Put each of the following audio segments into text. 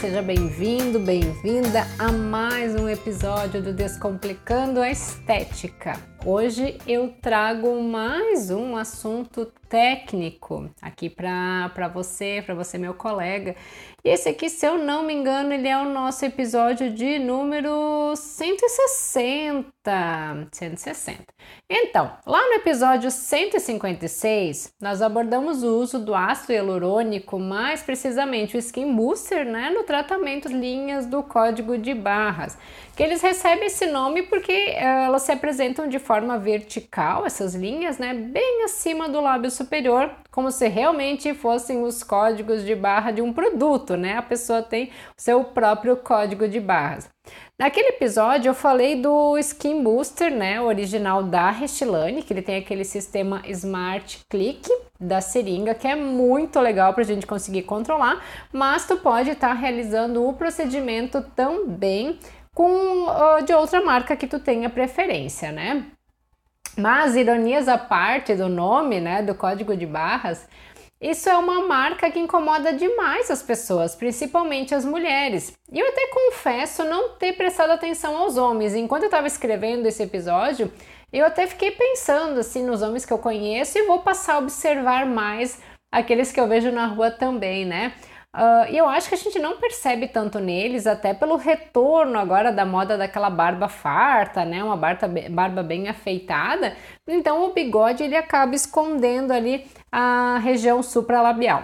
seja bem-vindo, bem-vinda a mais um episódio do Descomplicando a Estética. Hoje eu trago mais um assunto técnico aqui para você, meu colega. E esse aqui, se eu não me engano, ele é o nosso episódio de número 160. Então, lá no episódio 156, nós abordamos o uso do ácido hialurônico, mais precisamente o Skin Booster, né, no tratamento linhas do código de barras, que eles recebem esse nome porque elas se apresentam de forma vertical, essas linhas, né, bem acima do lábio superior, como se realmente fossem os códigos de barra de um produto, né? A pessoa tem o seu próprio código de barras. Naquele episódio eu falei do Skin Booster, né, original da Restylane, que ele tem aquele sistema Smart Click da seringa, que é muito legal para a gente conseguir controlar, mas tu pode estar realizando o procedimento também de outra marca que tu tenha preferência, né? Mas, ironias à parte do nome, né, do código de barras, isso é uma marca que incomoda demais as pessoas, principalmente as mulheres. E eu até confesso não ter prestado atenção aos homens. Enquanto eu estava escrevendo esse episódio, eu até fiquei pensando assim nos homens que eu conheço e vou passar a observar mais aqueles que eu vejo na rua também, né? E eu acho que a gente não percebe tanto neles, até pelo retorno agora da moda daquela barba farta, né, uma barba bem afeitada, então o bigode ele acaba escondendo ali a região supralabial.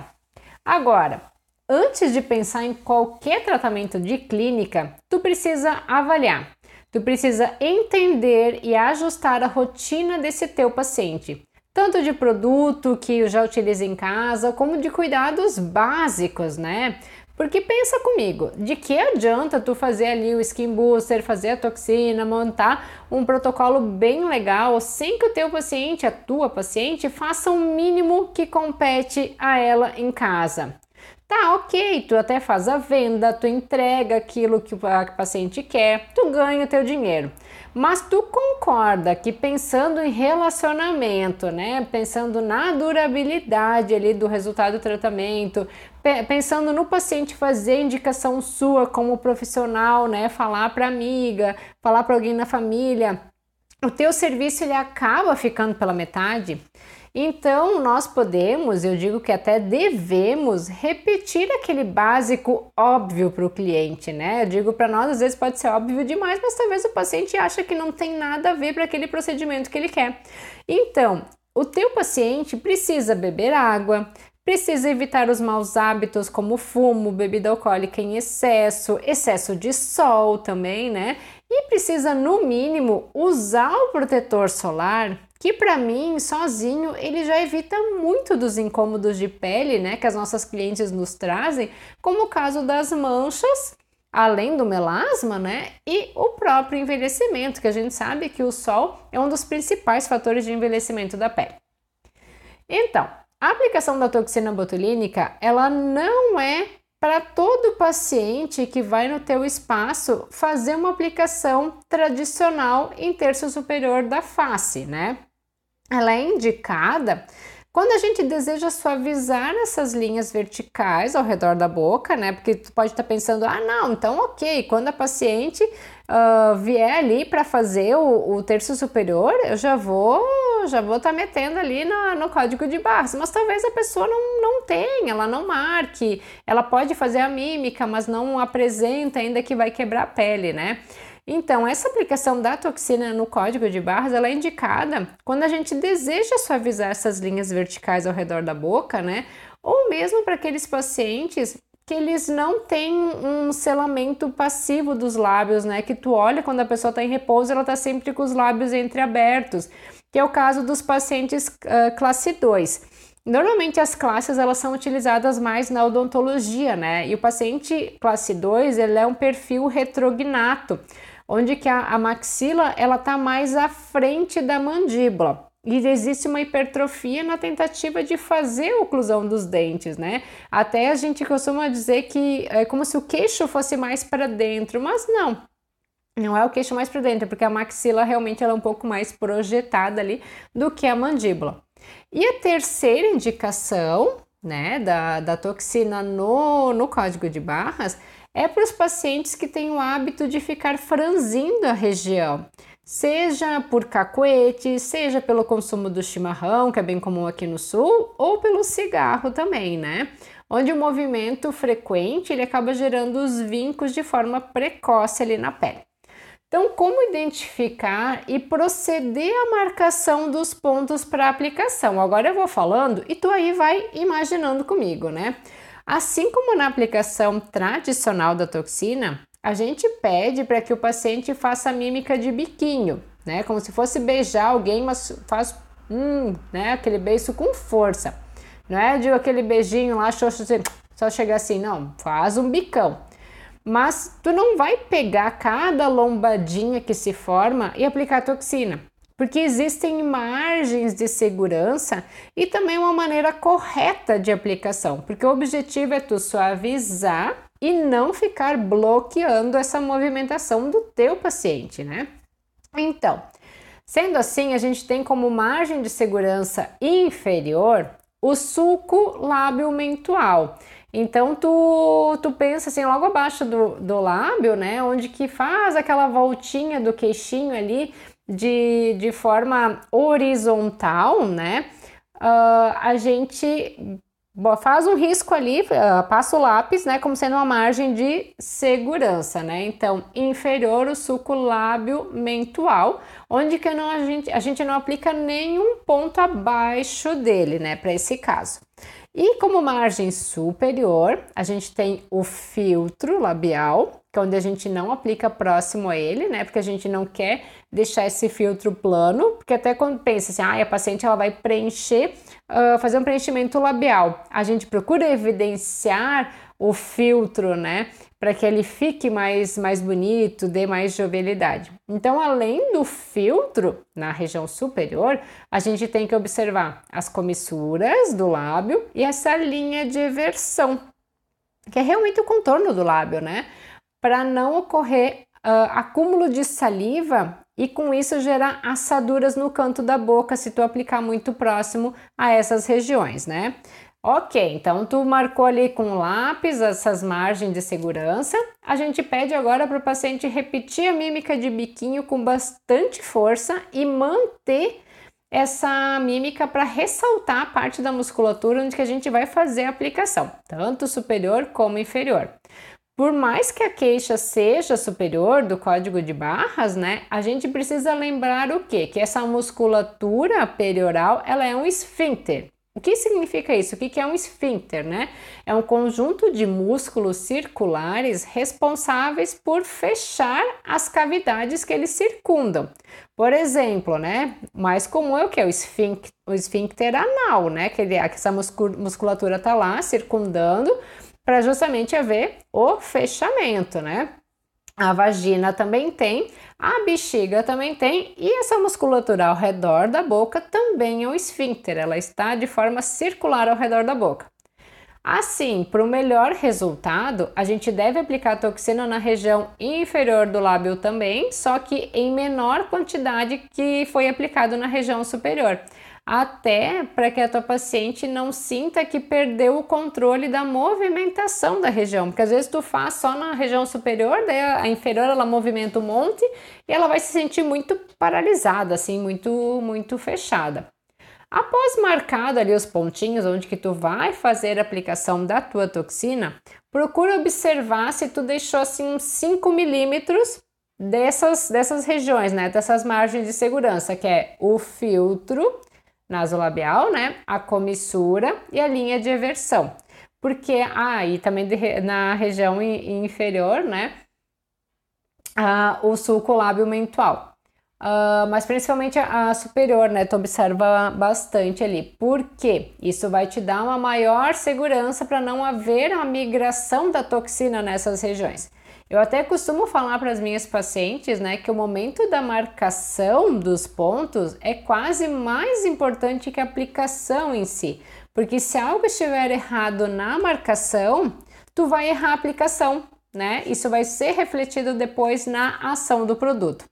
Agora, antes de pensar em qualquer tratamento de clínica, tu precisa avaliar, tu precisa entender e ajustar a rotina desse teu paciente. Tanto de produto que eu já utilizo em casa, como de cuidados básicos, né? Porque pensa comigo, de que adianta tu fazer ali o Skin Booster, fazer a toxina, montar um protocolo bem legal, sem que o teu paciente, a tua paciente, faça o mínimo que compete a ela em casa. Tá, ok, tu até faz a venda, tu entrega aquilo que o paciente quer, tu ganha o teu dinheiro. Mas tu concorda que pensando em relacionamento, né, pensando na durabilidade ali do resultado do tratamento, pensando no paciente fazer indicação sua como profissional, né, falar para amiga, falar para alguém na família, o teu serviço ele acaba ficando pela metade? Então, nós podemos, eu digo que até devemos, repetir aquele básico óbvio para o cliente, né? Eu digo para nós, às vezes pode ser óbvio demais, mas talvez o paciente acha que não tem nada a ver para aquele procedimento que ele quer. Então, o teu paciente precisa beber água, precisa evitar os maus hábitos como fumo, bebida alcoólica em excesso, excesso de sol também, né? E precisa, no mínimo, usar o protetor solar, que para mim, sozinho, ele já evita muito dos incômodos de pele, né, que as nossas clientes nos trazem, como o caso das manchas, além do melasma, né, e o próprio envelhecimento, que a gente sabe que o sol é um dos principais fatores de envelhecimento da pele. Então, a aplicação da toxina botulínica, ela não é para todo paciente que vai no teu espaço fazer uma aplicação tradicional em terço superior da face, né? Ela é indicada quando a gente deseja suavizar essas linhas verticais ao redor da boca, né? Porque tu pode estar pensando, ah, não, então ok, quando a paciente vier ali para fazer o terço superior, eu já vou estar metendo ali no código de barras, mas talvez a pessoa não tenha, ela não marque, ela pode fazer a mímica, mas não apresenta ainda que vai quebrar a pele, né? Então, essa aplicação da toxina no código de barras, ela é indicada quando a gente deseja suavizar essas linhas verticais ao redor da boca, né? Ou mesmo para aqueles pacientes que eles não têm um selamento passivo dos lábios, né? Que tu olha quando a pessoa está em repouso, ela está sempre com os lábios entreabertos, que é o caso dos pacientes classe 2. Normalmente as classes elas são utilizadas mais na odontologia, né? E o paciente classe 2, ele é um perfil retrognato, onde que a maxila ela tá mais à frente da mandíbula. E existe uma hipertrofia na tentativa de fazer a oclusão dos dentes, né? Até a gente costuma dizer que é como se o queixo fosse mais para dentro, mas não. Não é o queixo mais para dentro, porque a maxila realmente ela é um pouco mais projetada ali do que a mandíbula. E a terceira indicação, né, da toxina no código de barras é para os pacientes que têm o hábito de ficar franzindo a região, seja por cacoete, seja pelo consumo do chimarrão, que é bem comum aqui no sul, ou pelo cigarro também, né? Onde o movimento frequente, ele acaba gerando os vincos de forma precoce ali na pele. Então, como identificar e proceder à marcação dos pontos para aplicação? Agora eu vou falando e tu aí vai imaginando comigo, né? Assim como na aplicação tradicional da toxina, a gente pede para que o paciente faça a mímica de biquinho, né? Como se fosse beijar alguém, mas faz né? Aquele beijo com força. Não é de aquele beijinho lá, só chegar assim, não, faz um bicão. Mas tu não vai pegar cada lombadinha que se forma e aplicar a toxina, porque existem margens de segurança e também uma maneira correta de aplicação, porque o objetivo é tu suavizar e não ficar bloqueando essa movimentação do teu paciente, né? Então, sendo assim, a gente tem como margem de segurança inferior o sulco lábio-mentual. Então, tu pensa assim, logo abaixo do lábio, né? Onde que faz aquela voltinha do queixinho ali de forma horizontal, né? A gente faz um risco ali, passa o lápis, né? Como sendo uma margem de segurança, né? Então, inferior o sulco lábio-mentual, onde que a gente não aplica nenhum ponto abaixo dele, né? Para esse caso. E como margem superior, a gente tem o filtro labial, que é onde a gente não aplica próximo a ele, né? Porque a gente não quer deixar esse filtro plano, porque até quando pensa assim, a paciente ela vai preencher, fazer um preenchimento labial. A gente procura evidenciar o filtro, né? Para que ele fique mais bonito, dê mais jovialidade. Então, além do filtro na região superior, a gente tem que observar as comissuras do lábio e essa linha de eversão, que é realmente o contorno do lábio, né? Para não ocorrer acúmulo de saliva e com isso gerar assaduras no canto da boca se tu aplicar muito próximo a essas regiões, né? Ok, então tu marcou ali com lápis essas margens de segurança. A gente pede agora para o paciente repetir a mímica de biquinho com bastante força e manter essa mímica para ressaltar a parte da musculatura onde que a gente vai fazer a aplicação, tanto superior como inferior. Por mais que a queixa seja superior do código de barras, né, a gente precisa lembrar o quê? Que essa musculatura perioral, ela é um esfíncter. O que significa isso? O que é um esfíncter, né? É um conjunto de músculos circulares responsáveis por fechar as cavidades que eles circundam. Por exemplo, né, o mais comum é o que? O esfíncter anal, né, que essa musculatura tá lá circundando, para justamente haver o fechamento, né? A vagina também tem, a bexiga também tem, e essa musculatura ao redor da boca também é um esfíncter, ela está de forma circular ao redor da boca. Assim, para o melhor resultado, a gente deve aplicar a toxina na região inferior do lábio também, só que em menor quantidade que foi aplicado na região superior. Até para que a tua paciente não sinta que perdeu o controle da movimentação da região, porque às vezes tu faz só na região superior, daí a inferior ela movimenta um monte e ela vai se sentir muito paralisada, assim, muito fechada. Após marcado ali os pontinhos onde que tu vai fazer a aplicação da tua toxina, procura observar se tu deixou assim uns 5 milímetros dessas regiões, né, dessas margens de segurança, que é o filtro nasolabial, né, a comissura e a linha de eversão, porque e também na região inferior, né, o sulco lábio-mentual, mas principalmente a superior, né, tu observa bastante ali, porque isso vai te dar uma maior segurança para não haver a migração da toxina nessas regiões. Eu até costumo falar para as minhas pacientes, né, que o momento da marcação dos pontos é quase mais importante que a aplicação em si, porque se algo estiver errado na marcação, tu vai errar a aplicação, né? Isso vai ser refletido depois na ação do produto.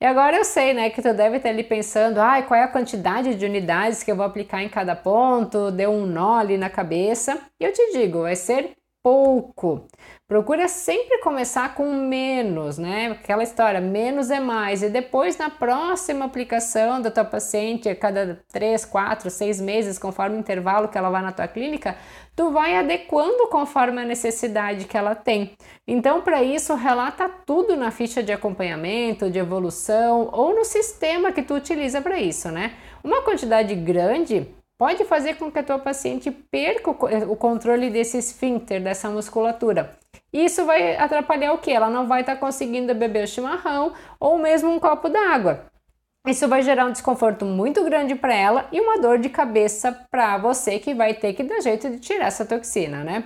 E agora eu sei, né, que tu deve estar ali pensando, qual é a quantidade de unidades que eu vou aplicar em cada ponto, deu um nó ali na cabeça, e eu te digo, vai ser pouco. Procura sempre começar com menos, né? Aquela história, menos é mais. E depois, na próxima aplicação da tua paciente, a cada 3, 4, 6 meses, conforme o intervalo que ela vai na tua clínica, tu vai adequando conforme a necessidade que ela tem. Então, para isso, relata tudo na ficha de acompanhamento, de evolução ou no sistema que tu utiliza para isso, né? Uma quantidade grande pode fazer com que a tua paciente perca o controle desse esfíncter, dessa musculatura. Isso vai atrapalhar o quê? Ela não vai estar conseguindo beber o chimarrão ou mesmo um copo d'água. Isso vai gerar um desconforto muito grande para ela e uma dor de cabeça para você, que vai ter que dar jeito de tirar essa toxina, né?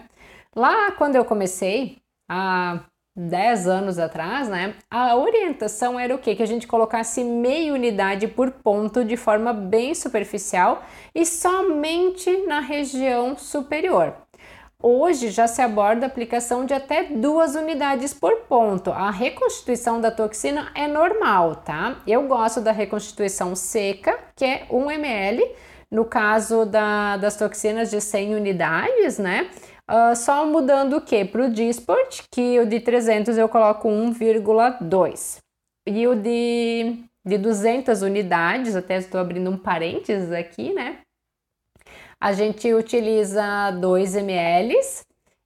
Lá quando eu comecei, há 10 anos atrás, né, a orientação era o quê? Que a gente colocasse meia unidade por ponto de forma bem superficial e somente na região superior. Hoje já se aborda a aplicação de até 2 unidades por ponto. A reconstituição da toxina é normal, tá? Eu gosto da reconstituição seca, que é 1 ml, no caso das toxinas de 100 unidades, né? Só mudando o que? Para o Disport, que o de 300 eu coloco 1,2. E o de 200 unidades, até estou abrindo um parênteses aqui, né? A gente utiliza 2 ml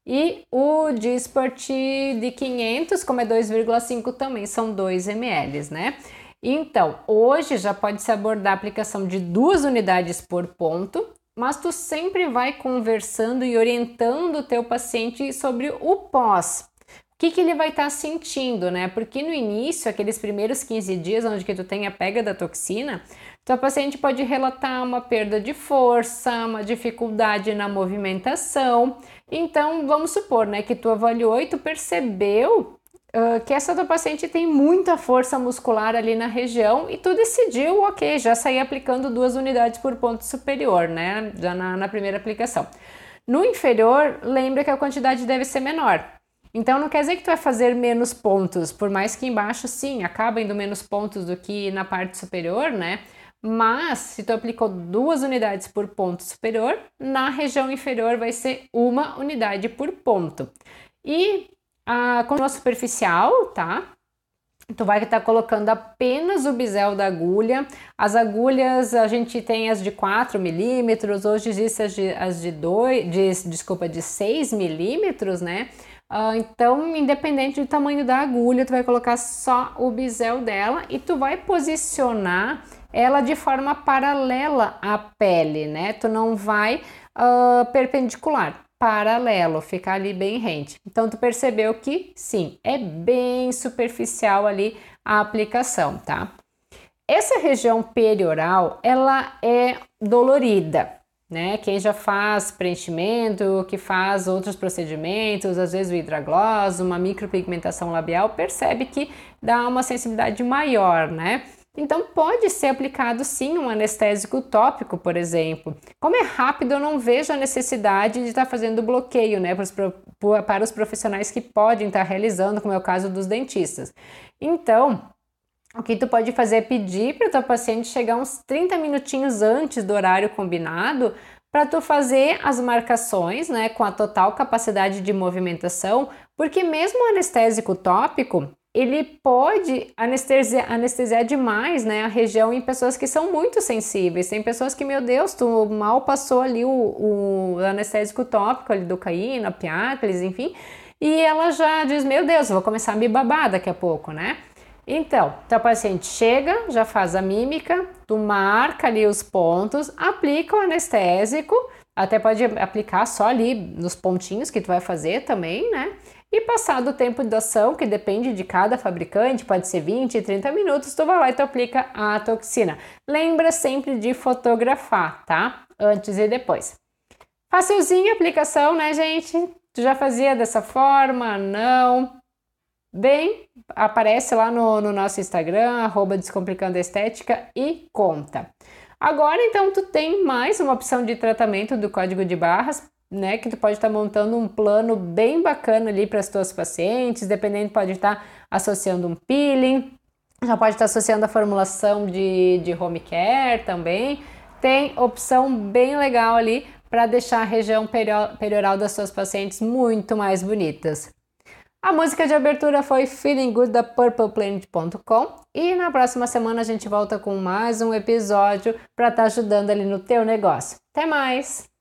e o Disport de 500, como é 2,5, também são 2 ml, né? Então, hoje já pode se abordar a aplicação de 2 unidades por ponto, mas tu sempre vai conversando e orientando o teu paciente sobre o pós. O que ele vai estar sentindo, né? Porque no início, aqueles primeiros 15 dias onde que tu tem a pega da toxina, tua paciente pode relatar uma perda de força, uma dificuldade na movimentação. Então, vamos supor, né, que tu avaliou e tu percebeu que essa tua paciente tem muita força muscular ali na região e tu decidiu, ok, já saí aplicando 2 unidades por ponto superior, né, já na primeira aplicação. No inferior, lembra que a quantidade deve ser menor. Então, não quer dizer que tu vai fazer menos pontos, por mais que embaixo, sim, acaba indo menos pontos do que na parte superior, né? Mas, se tu aplicou 2 unidades por ponto superior, na região inferior vai ser 1 unidade por ponto. E a continua superficial, tá? Tu vai estar colocando apenas o bisel da agulha. As agulhas, a gente tem as de 4 milímetros, hoje existem as de 6 milímetros, né? Então, independente do tamanho da agulha, tu vai colocar só o bisel dela e tu vai posicionar ela de forma paralela à pele, né? Tu não vai perpendicular, paralelo, ficar ali bem rente. Então, tu percebeu que sim, é bem superficial ali a aplicação, tá? Essa região perioral, ela é dolorida. Né? Quem já faz preenchimento, que faz outros procedimentos, às vezes o hidragloss, uma micropigmentação labial, percebe que dá uma sensibilidade maior, né? Então pode ser aplicado sim um anestésico tópico, por exemplo. Como é rápido, eu não vejo a necessidade de estar fazendo bloqueio, né, para os profissionais que podem estar realizando, como é o caso dos dentistas. Então, o que tu pode fazer é pedir para tua paciente chegar uns 30 minutinhos antes do horário combinado para tu fazer as marcações, né, com a total capacidade de movimentação, porque mesmo o anestésico tópico, ele pode anestesiar demais, né, a região em pessoas que são muito sensíveis. Tem pessoas que, meu Deus, tu mal passou ali o anestésico tópico, ali lidocaína, piáclis, enfim, e ela já diz, meu Deus, vou começar a me babar daqui a pouco, né? Então, tua paciente chega, já faz a mímica, tu marca ali os pontos, aplica o anestésico, até pode aplicar só ali nos pontinhos que tu vai fazer também, né? E passado o tempo de ação, que depende de cada fabricante, pode ser 20, 30 minutos, tu vai lá e tu aplica a toxina. Lembra sempre de fotografar, tá? Antes e depois. Facilzinha a aplicação, né, gente? Tu já fazia dessa forma? Não? Bem, aparece lá no nosso Instagram, @descomplicando a estética e conta. Agora, então, tu tem mais uma opção de tratamento do código de barras, né, que tu pode estar montando um plano bem bacana ali para as tuas pacientes, dependendo, pode estar associando um peeling, já pode estar associando a formulação de home care também, tem opção bem legal ali, para deixar a região perioral das suas pacientes muito mais bonitas. A música de abertura foi Feeling Good da purpleplanet.com e na próxima semana a gente volta com mais um episódio para estar ajudando ali no teu negócio. Até mais!